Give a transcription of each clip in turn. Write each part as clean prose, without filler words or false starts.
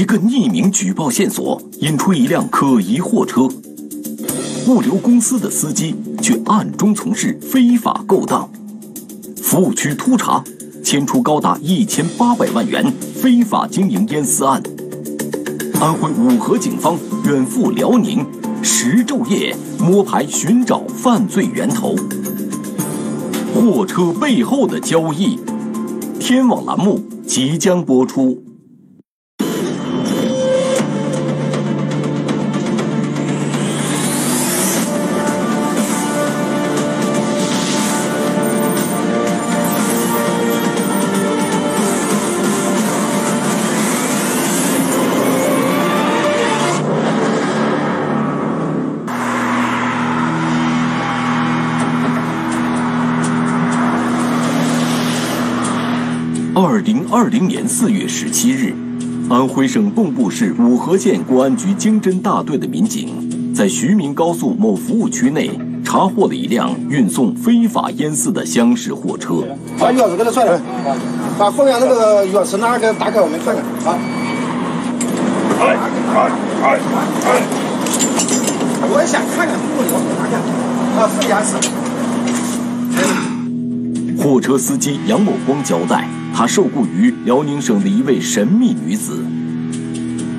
一个匿名举报线索引出一辆可疑货车，物流公司的司机却暗中从事非法勾当。服务区突查，牵出高达1800万元非法经营烟丝案。安徽五河警方远赴辽宁，10昼夜摸排寻找犯罪源头。货车背后的交易，天网栏目即将播出。 2020年4月17日，安徽省蚌埠市五河县公安局经侦大队的民警在徐明高速某服务区内查获了一辆运送非法烟丝的厢式货车。把钥匙给他拽来，把后面那个钥匙拿给打开，我们看看啊。我也想看看物流哪个啊，副驾驶。货车司机杨某光交代。 他受雇于辽宁省的一位神秘女子，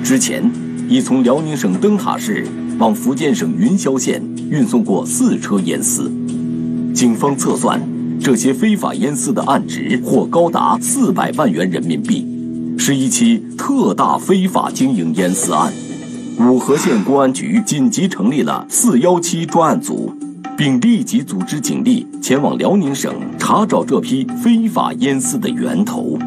之前已从辽宁省灯塔市往福建省云霄县运送过4车烟丝。警方测算，这些非法烟丝的案值或高达400万元人民币，是一起特大非法经营烟丝案。五河县公安局紧急成立了417专案组。 并立即组织警力前往辽宁省查找这批非法烟丝的源头。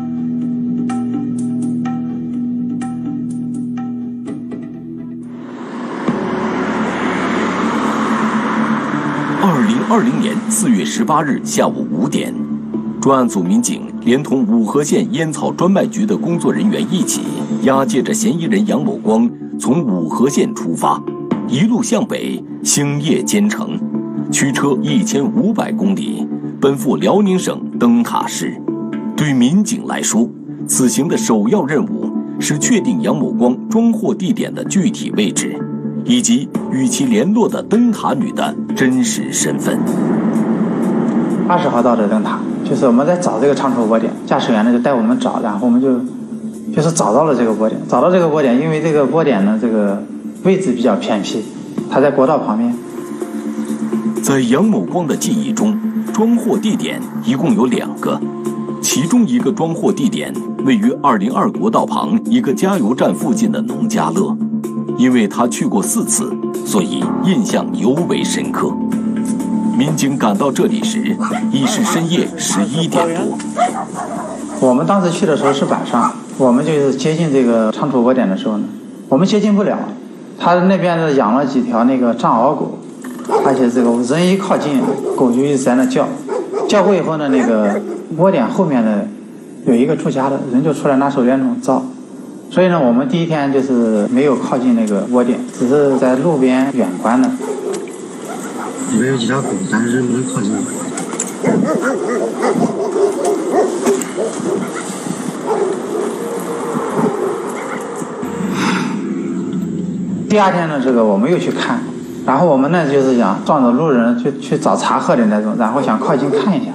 2020年4月18日下午5点，专案组民警连同五河县烟草专卖局的工作人员一起，押解着嫌疑人杨某光从五河县出发，一路向北，星夜兼程。 驱车1500公里，奔赴辽宁省灯塔市。对民警来说，此行的首要任务是确定杨某光装货地点的具体位置，以及与其联络的灯塔女的真实身份。20号到的灯塔，就是我们在找这个窗口窝点，驾驶员呢就带我们找，然后我们就是找到了这个窝点。找到这个窝点，因为这个窝点呢这个位置比较偏僻，它在国道旁边。 在杨某光的记忆中，装货地点一共有2个，其中一个装货地点位于202国道旁一个加油站附近的农家乐，因为他去过4次，所以印象尤为深刻。民警赶到这里时，已是深夜11点多。我们当时去的时候是晚上，我们就是接近这个仓储窝点的时候呢，我们接近不了，他那边呢养了几条那个藏獒狗。 而且这个人一靠近，狗就一直在那叫，叫过以后呢，那个窝点后面呢有一个住家的人就出来拿手电筒照，所以呢，我们第一天就是没有靠近那个窝点，只是在路边远观的。里面有几条狗，但是没靠近。第二天呢，这个我们又去看。 然后我们呢，就是想撞着路人去找茶喝的那种，然后想靠近看一下，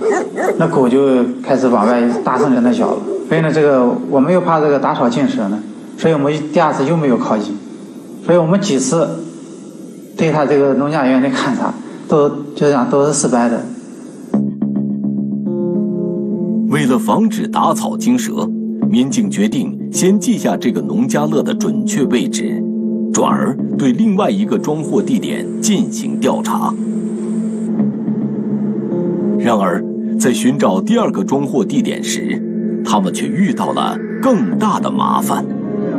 那狗就开始往外大声跟它叫了。所以呢，这个我们又怕这个打草惊蛇呢，所以我们第2次又没有靠近。所以我们几次对它这个农家院的勘察，都是失败的。为了防止打草惊蛇，民警决定先记下这个农家乐的准确位置。 转而对另外一个装货地点进行调查。然而，在寻找第2个装货地点时，他们却遇到了更大的麻烦。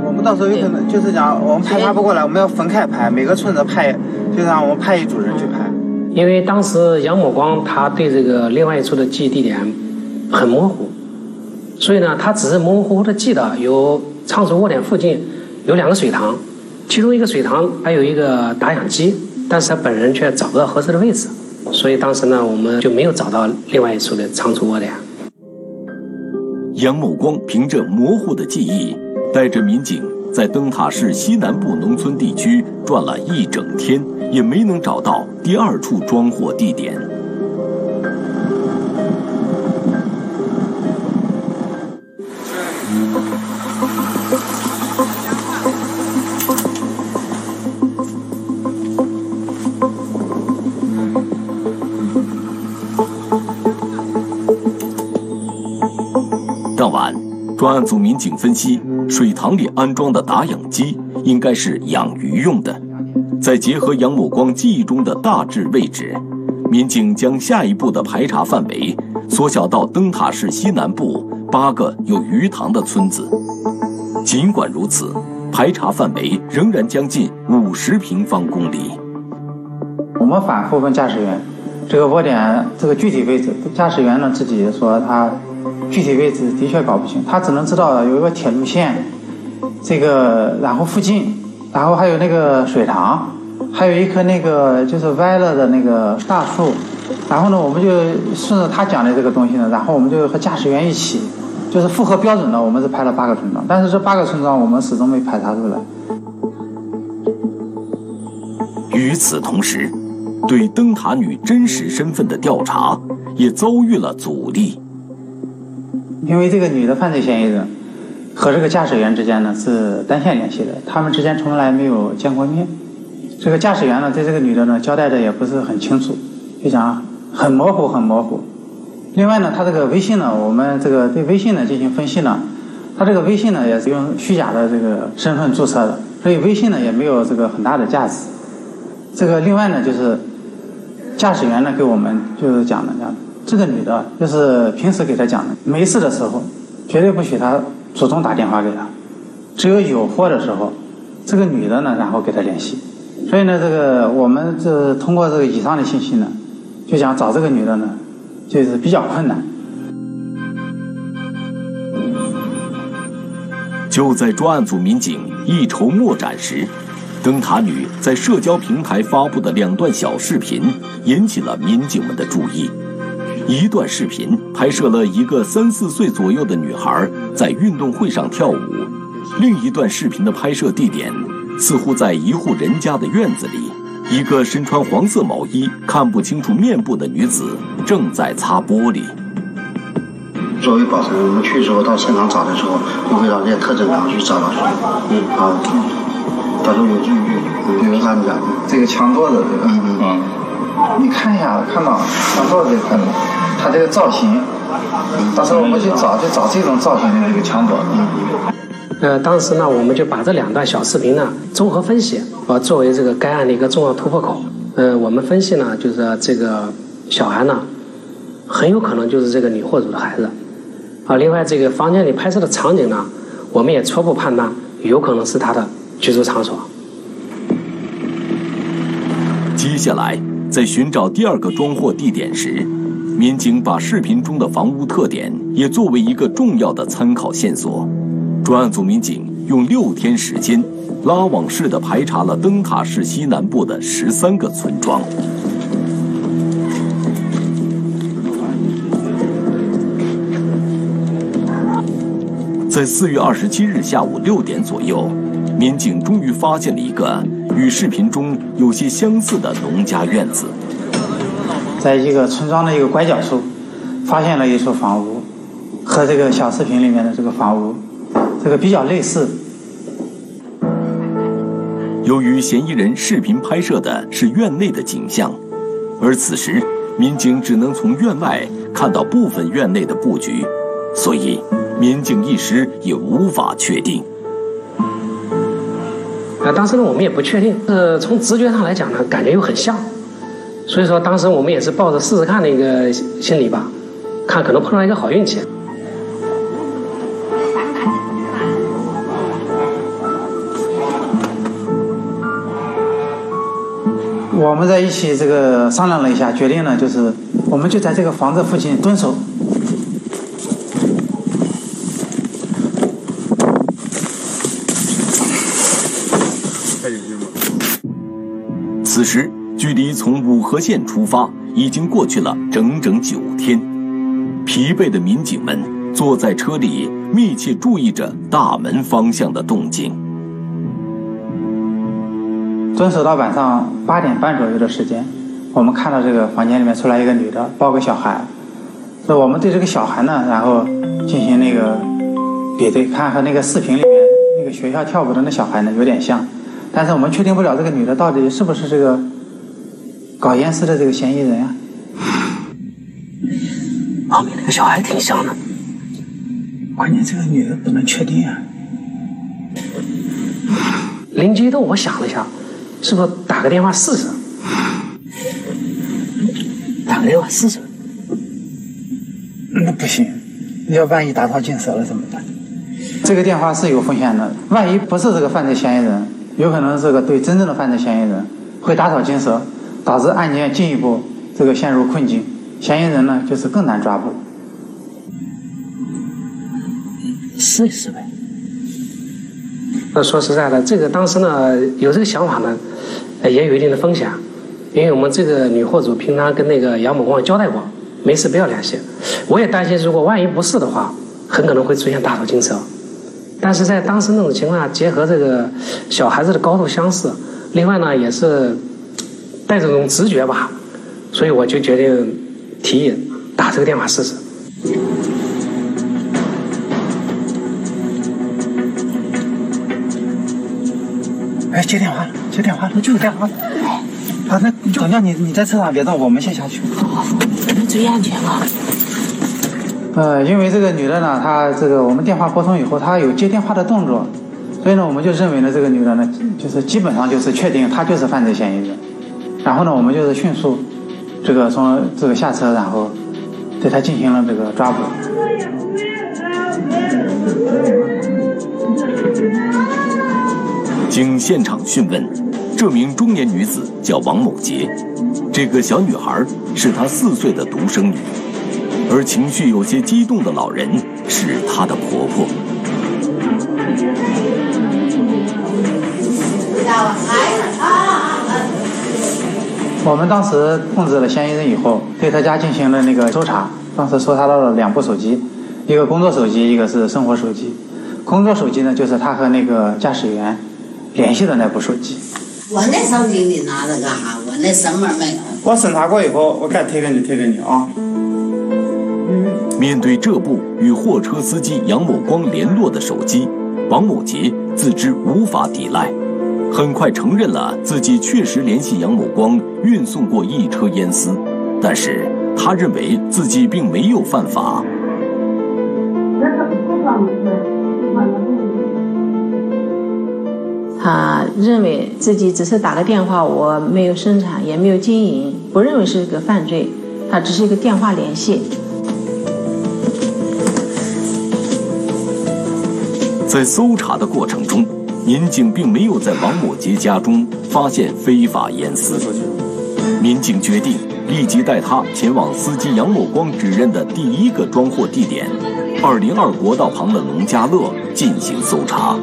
我们到时候有可能就是讲，我们排查不过来，我们要分开排，每个村子派，就让我们派一组人去排。因为当时杨某光他对这个另外一处的记忆地点很模糊，所以呢，他只是模模糊糊的记得有仓储窝点附近有2个水塘。 其中一个水塘还有一个打氧机，但是他本人却找不到合适的位置，所以当时呢，我们就没有找到另外一处的仓储窝点。杨某光凭着模糊的记忆，带着民警在灯塔市西南部农村地区转了一整天，也没能找到第二处装货地点。当晚，专案组民警分析，水塘里安装的打氧机应该是养鱼用的。再结合杨某光记忆中的大致位置，民警将下一步的排查范围缩小到灯塔市西南部8个有鱼塘的村子。尽管如此，排查范围仍然将近50平方公里。我们反复问驾驶员，这个窝点这个具体位置，驾驶员呢自己说他。 具体位置的确搞不清，他只能知道有一个铁路线，这个然后附近，然后还有那个水塘，还有一棵那个就是歪了的那个大树，然后呢，我们就顺着他讲的这个东西呢，然后我们就和驾驶员一起，就是符合标准的，我们是拍了8个村庄，但是这8个村庄我们始终没排查出来。与此同时，对灯塔女真实身份的调查也遭遇了阻力。 因为这个女的犯罪嫌疑人和这个驾驶员之间呢是单线联系的，他们之间从来没有见过面。这个驾驶员呢对这个女的呢交代的也不是很清楚，就讲很模糊，很模糊。另外呢，他这个微信呢，我们这个对微信呢进行分析呢，他这个微信呢也是用虚假的这个身份注册的，所以微信呢也没有这个很大的价值。这个另外呢就是驾驶员呢给我们就是讲的这样。 这个女的，就是平时给她讲的，没事的时候，绝对不许她主动打电话给她，只有有货的时候，这个女的呢，然后给她联系。所以呢，这个我们这通过这个以上的信息呢，就想找这个女的呢，就是比较困难。就在专案组民警一筹莫展时，灯塔女在社交平台发布的2段小视频引起了民警们的注意。 1段视频拍摄了一个3、4岁左右的女孩在运动会上跳舞，另1段视频的拍摄地点似乎在一户人家的院子里，一个身穿黄色毛衣、看不清楚面部的女子正在擦玻璃。作为保存人，我们去的时候到现场找的时候，就会找这些特征，然后去找到说，啊，到时候有证据，有啥子讲？这个墙垛的这个，你看一下，看到墙垛这块，它这个造型，到时候我们去找，就找这种造型的这个墙垛。当时呢，我们就把这2段小视频呢综合分析，作为这个该案的一个重要突破口。我们分析呢，就是这个小孩呢，很有可能就是这个女货主的孩子。另外这个房间里拍摄的场景呢，我们也初步判断有可能是她的居住场所。接下来。 在寻找第2个装货地点时，民警把视频中的房屋特点也作为一个重要的参考线索。专案组民警用6天时间，拉网式的排查了灯塔市西南部的13个村庄。在4月27日下午6点左右，民警终于发现了一个。 与视频中有些相似的农家院子，在一个村庄的一个拐角处，发现了一处房屋，和这个小视频里面的这个房屋，这个比较类似。由于嫌疑人视频拍摄的是院内的景象，而此时民警只能从院外看到部分院内的布局，所以民警一时也无法确定。 当时呢，我们也不确定，从直觉上来讲呢，感觉又很像，所以说当时我们也是抱着试试看的一个心理吧，看可能碰到一个好运气。我们在一起这个商量了一下，决定呢就是我们就在这个房子附近蹲守。 此时，距离从五河县出发已经过去了整整9天。疲惫的民警们坐在车里，密切注意着大门方向的动静。遵守到晚上8点半左右的时间，我们看到这个房间里面出来一个女的抱个小孩，所以我们对这个小孩呢，然后进行那个比对，看和那个视频里面那个学校跳舞的那小孩呢有点像，但是我们确定不了这个女的到底是不是这个搞验尸的这个嫌疑人啊。旁边那个小孩挺像的，关键这个女的不能确定啊。灵机一动，我想了一下，是不是打个电话试试？打个电话试试？那不行，要万一打草惊蛇了怎么办？这个电话是有风险的，万一不是这个犯罪嫌疑人，有可能是个对真正的犯罪嫌疑人，会打草惊蛇，导致案件进一步这个陷入困境，嫌疑人呢就是更难抓捕。试一试呗。那说实在的，这个当时呢有这个想法呢，也有一定的风险，因为我们这个女货主平常跟那个杨某旺交代过，没事不要联系。我也担心，如果万一不是的话，很可能会出现打草惊蛇。但是在当时那种情况下，结合这个小孩子的高度相似，另外呢也是带着这种直觉吧，所以我就决定提议打这个电话试试。哎，接电话了，接电话了，就是电话了。啊，那等一下，你在车上别动，我们先下去。好，我们注意安全啊。因为这个女的呢，她这个我们电话拨通以后，她有接电话的动作，所以呢，我们就认为呢，这个女的呢，就是基本上就是确定她就是犯罪嫌疑人。然后呢，我们就是迅速这个从这个下车，然后对她进行了这个抓捕。经现场讯问，这名中年女子叫王某杰，这个小女孩是她4岁的独生女，而情绪有些激动的老人是她的婆婆。我们当时控制了嫌疑人以后，对她家进行了那个搜查，当时搜查到了2部手机，一个工作手机，一个是生活手机。工作手机呢，就是她和那个驾驶员联系的那部手机。我那手机你拿着干啥？我那什么没有。我审查过以后，我该推给你啊。面对这部与货车司机杨某光联络的手机，王某杰自知无法抵赖，很快承认了自己确实联系杨某光运送过一车烟丝，但是他认为自己并没有犯法。他认为自己只是打个电话，我没有生产也没有经营，不认为是一个犯罪，他只是一个电话联系。在搜查的过程中，民警并没有在王某杰家中发现非法烟丝，民警决定立即带他前往司机杨某光指认的第一个装货地点202国道旁的农家乐进行搜查。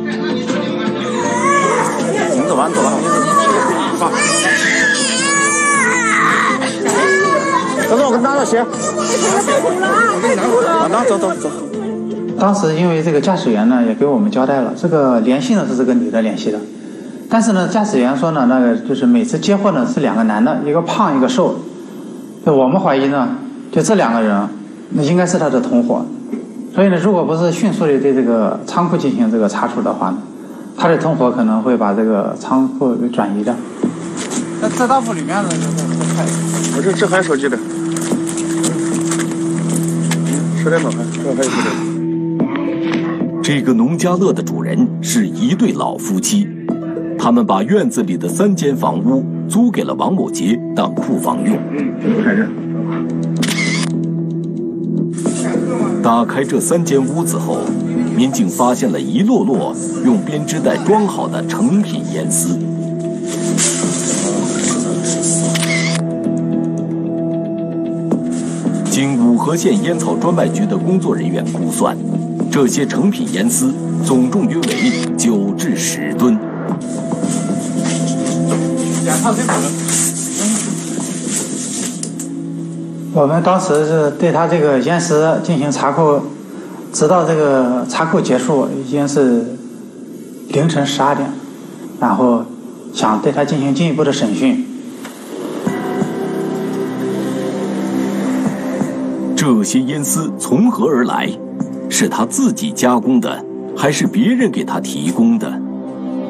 走了，放。等等，我给你拿双鞋。我给你拿过来。拿，走。当时因为这个驾驶员呢也给我们交代了，这个联系呢是这个女的联系的，但是呢驾驶员说呢，那个就是每次接货呢是2个男的，一个胖一个瘦，就我们怀疑呢，就这2个人那应该是他的同伙，所以呢如果不是迅速的对这个仓库进行这个查处的话呢，他的同伙可能会把这个仓库给转移的。那这大部里面的，我是这还手机的，10点好看，这还有10点。这个农家乐的主人是一对老夫妻，他们把院子里的3间房屋租给了王某杰当库房用。打开这3间屋子后，民警发现了一摞摞用编织袋装好的成品烟丝。经五河县烟草专卖局的工作人员估算，这些成品烟丝总重约为9至10吨。我们当时是对他这个烟丝进行查扣，直到这个查扣结束已经是凌晨12点，然后想对他进行进一步的审讯。这些烟丝从何而来？是他自己加工的，还是别人给他提供的？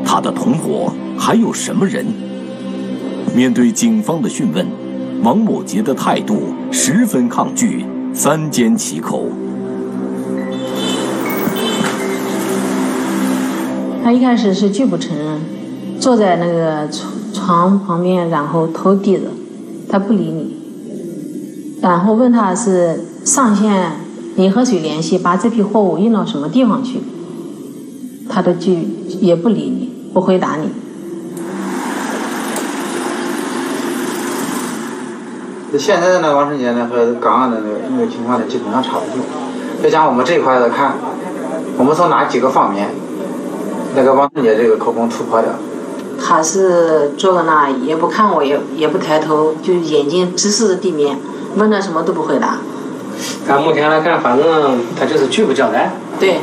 他的同伙还有什么人？面对警方的讯问，王某杰的态度十分抗拒，三缄其口。 他一开始是拒不承认，坐在那个床旁边，然后头低着，他不理你。然后问他是上线你和谁联系，把这批货物运到什么地方去，他都拒，也不理你，不回答你。现在的那王世杰呢和港澳的那个情况呢基本上差不多，就讲我们这一块的看，我们从哪几个方面？ 那个王世杰这个口供突破的，他是坐在那也不看我，也不抬头，就眼睛直视着地面，问他什么都不回答。按目前来看，反正他就是拒不交代。对，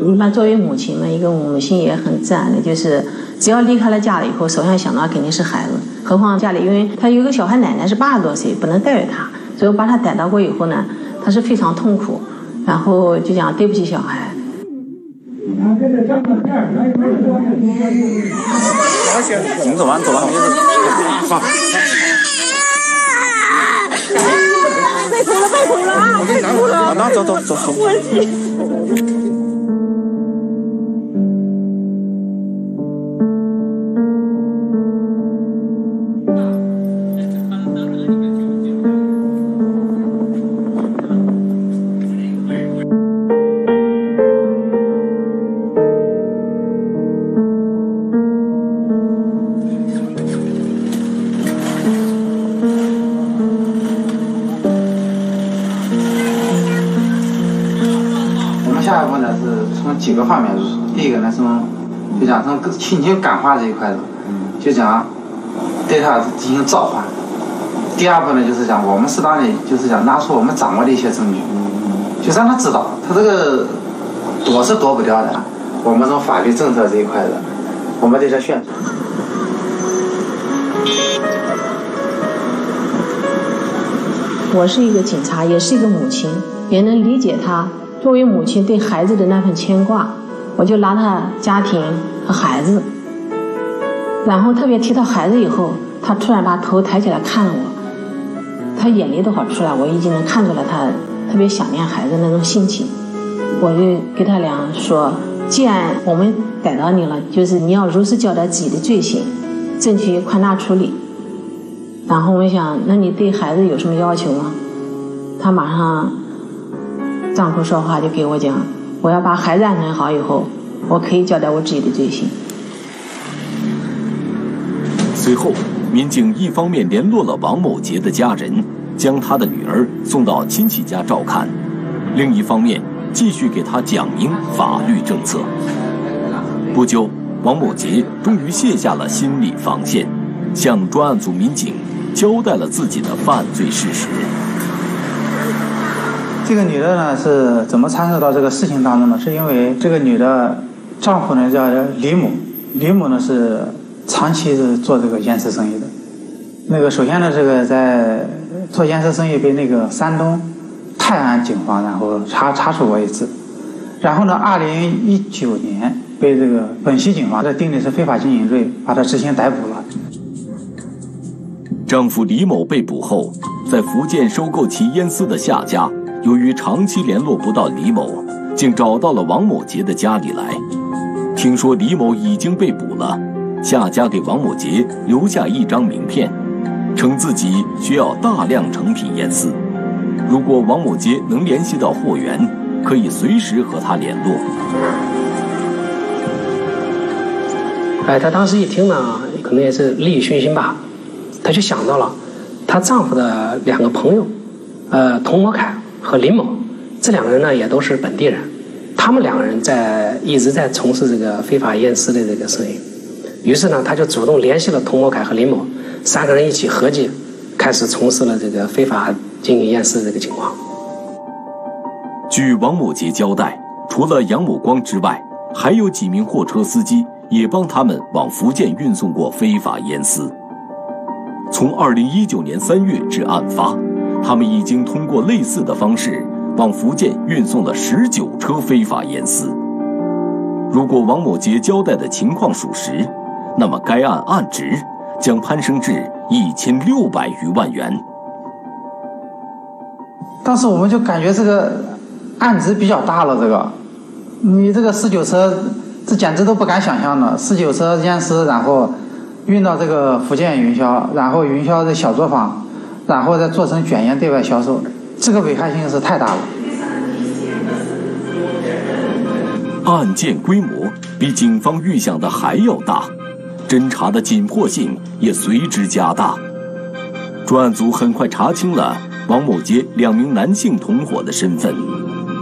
一般作为母亲嘛，一个母亲也很自然的，就是只要离开了家了以后，首先想到肯定是孩子，何况家里，因为他有一个小孩奶奶是80多岁，不能带着他，所以我把他逮到过以后呢，他是非常痛苦，然后就讲对不起小孩。 你走吧，没事。放。太苦了啊！我给你拿过来，拿走。几个方面入手，第一个呢，就讲从亲情感化这一块的，就讲对他进行召唤。第二步呢，就是讲我们适当的，就是讲拿出我们掌握的一些证据，就让他知道他这个躲是躲不掉的。我们从法律政策这一块的，我们对他宣传。我是一个警察，也是一个母亲，也能理解他。 作为母亲对孩子的那份牵挂，我就拿他家庭和孩子，然后特别提到孩子以后，他突然把头抬起来看了我，他眼泪都好出来，我已经能看出来他特别想念孩子那种心情。我就给他俩说，既然我们逮到你了，就是你要如实交代自己的罪行，争取宽大处理。然后我想，那你对孩子有什么要求吗？他马上。 丈夫说话就给我讲，我要把孩子安顿好以后，我可以交代我自己的罪行。随后，民警一方面联络了王某杰的家人，将他的女儿送到亲戚家照看；另一方面，继续给他讲明法律政策。不久，王某杰终于卸下了心理防线，向专案组民警交代了自己的犯罪事实。 这个女的呢是怎么参与到这个事情当中呢？是因为这个女的丈夫呢叫李某，李某呢是长期是做这个烟丝生意的。那个首先呢，这个在做烟丝生意被那个山东泰安警方然后查处过一次，然后呢，2019年被这个本溪警方这定的是非法经营罪，把她执行逮捕了。丈夫李某被捕后，在福建收购其烟丝的夏家。 由于长期联络不到李某，竟找到了王某杰的家里来。听说李某已经被捕了，夏家给王某杰留下一张名片，称自己需要大量成品烟丝，如果王某杰能联系到货源，可以随时和他联络。哎，她当时一听呢，可能也是利欲熏心吧，她就想到了她丈夫的2个朋友，童国凯。 和林某这2个人呢，也都是本地人，他们2个人一直在从事这个非法烟丝的这个生意。于是呢，他就主动联系了童某凯和林某3个人一起合计，开始从事了这个非法经营烟丝这个情况。据王某杰交代，除了杨某光之外，还有几名货车司机也帮他们往福建运送过非法烟丝。从2019年3月至案发，他们已经通过类似的方式往福建运送了19车非法烟丝。如果王某杰交代的情况属实，那么该案案值将攀升至1600余万元。当时我们就感觉这个案值比较大了，这个你这个19车，这简直都不敢想象的，19车烟丝然后运到这个福建云霄，然后云霄的小作坊，然后再做成卷烟对外销售，这个危害性是太大了。案件规模比警方预想的还要大，侦查的紧迫性也随之加大。专案组很快查清了王某杰2名男性同伙的身份，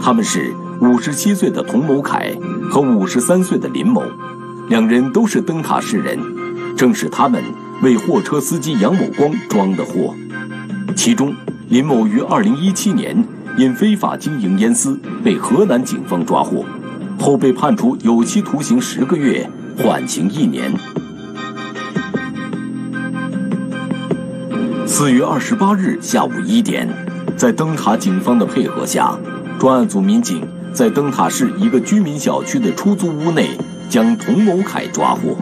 他们是57岁的童某凯和53岁的林某，2人都是灯塔市人，正是他们为货车司机杨某光装的货。其中林某于2017年因非法经营烟丝被河南警方抓获，后被判处有期徒刑10个月，缓刑1年。4月28日下午1点，在灯塔警方的配合下，专案组民警在灯塔市一个居民小区的出租屋内将童某凯抓获。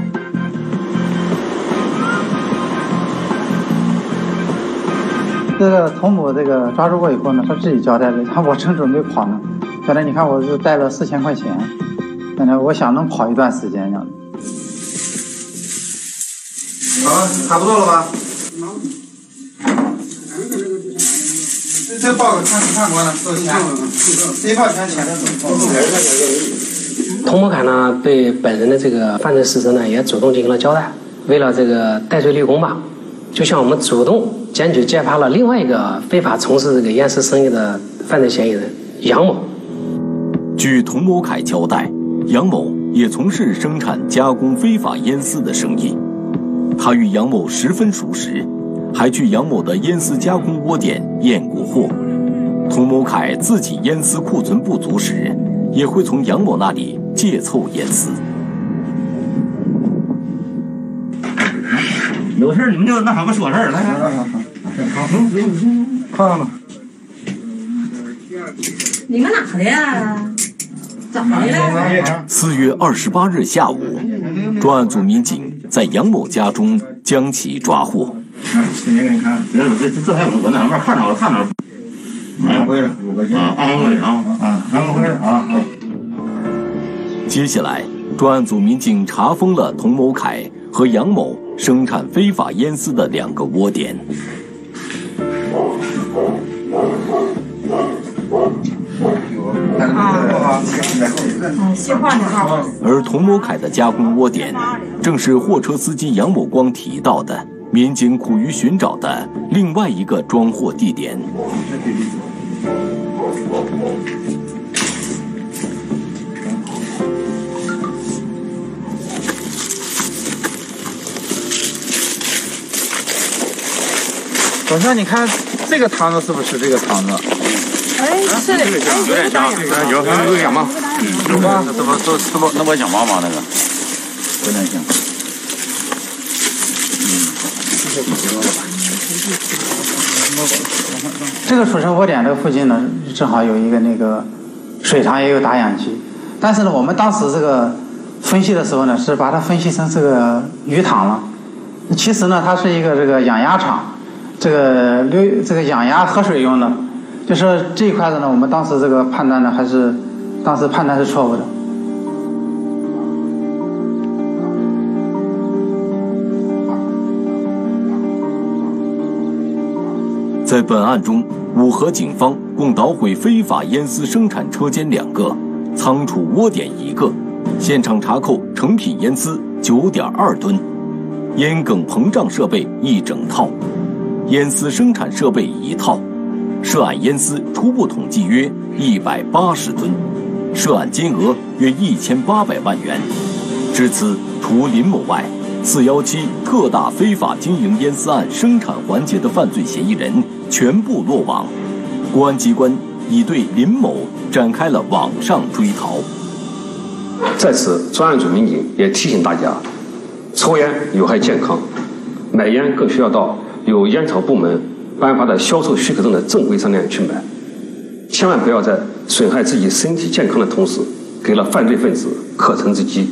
这个童某这个抓住我以后呢，他自己交代了，他我正准备跑呢，原来你看我是带了4000块钱，原来我想能跑一段时间这样。差不多了吧？这报个看过呢，多少钱？这报钱钱的走。童某凯呢，对本人的这个犯罪事实呢，也主动进行了交代。为了这个戴罪立功吧，就像我们主动检举揭发了另外一个非法从事这个烟丝生意的犯罪嫌疑人杨某。据童某凯交代，杨某也从事生产加工非法烟丝的生意，他与杨某十分熟识，还去杨某的烟丝加工窝点验过货。童某凯自己烟丝库存不足时，也会从杨某那里借凑烟丝。有事你们就那什么说事儿，来来来，好，你们哪的呀？怎么的？4月28日下午，专案组民警在杨某家中将其抓获。今天给你看，这还有我那玩意儿看着了，安徽人啊。接下来，专案组民警查封了童某凯和杨某生产非法烟丝的2个窝点。而童某凯的加工窝点，正是货车司机杨某光提到的民警苦于寻找的另外一个装货地点。老乡，你看这个肠子是不是这个肠子？哎，是的，有点像，有点像吗？有吧？这不，那我想妈妈那个，有点像。这个储存窝点这附近呢，正好有一个那个水塘，也有打氧机，但是呢，我们当时这个分析的时候呢，是把它分析成这个鱼塘了。其实呢，它是一个这个养鸭场。这个养鸭喝水用的，就说这一块的呢，我们当时这个判断呢，还是当时判断是错误的。在本案中，五河警方共捣毁非法烟丝生产车间2个，仓储窝点1个，现场查扣成品烟丝9.2吨，烟梗膨胀设备1整套。烟丝生产设备1套，涉案烟丝初步统计约180吨，涉案金额约1800万元。至此，除林某外，417特大非法经营烟丝案生产环节的犯罪嫌疑人全部落网。公安机关已对林某展开了网上追逃。在此，专案组民警也提醒大家，抽烟有害健康，买烟更需要到有烟草部门颁发的销售许可证的正规商店去买，千万不要在损害自己身体健康的同时，给了犯罪分子可乘之机。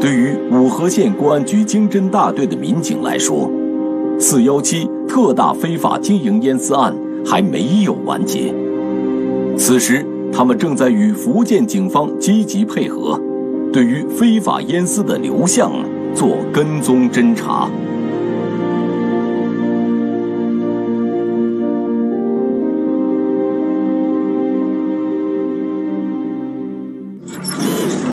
对于五河县公安局经侦大队的民警来说，417特大非法经营烟丝案还没有完结。此时，他们正在与福建警方积极配合，对于非法烟丝的流向做跟踪侦查。